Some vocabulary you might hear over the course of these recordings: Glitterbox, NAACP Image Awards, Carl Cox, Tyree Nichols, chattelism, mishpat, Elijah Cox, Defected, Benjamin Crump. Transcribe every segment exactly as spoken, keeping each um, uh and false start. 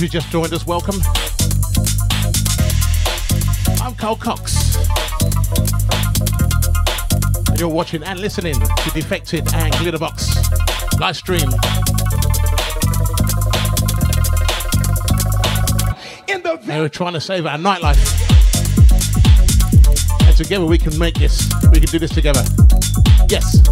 If you just joined us, welcome. I'm Carl Cox. And you're watching and listening to Defected and Glitterbox live stream. In the they were trying to save our nightlife. And together we can make this. We can do this together. Yes.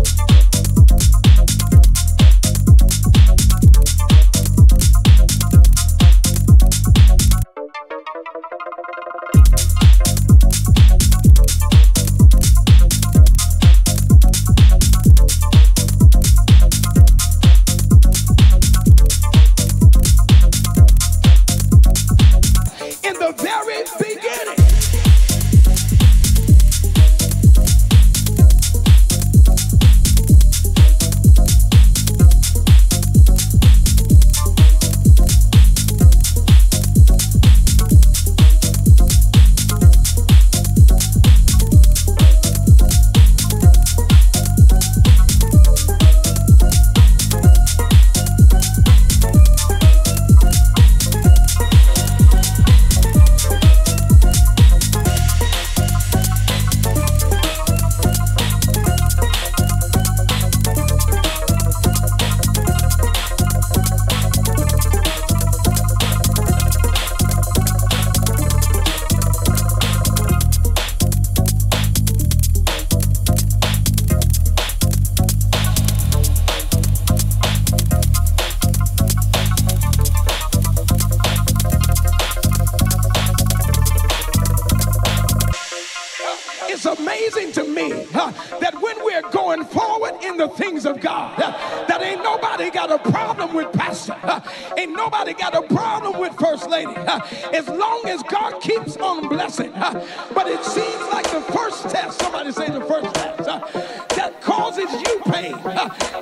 But it seems like the first test, somebody say the first test, uh, that causes you pain. Uh,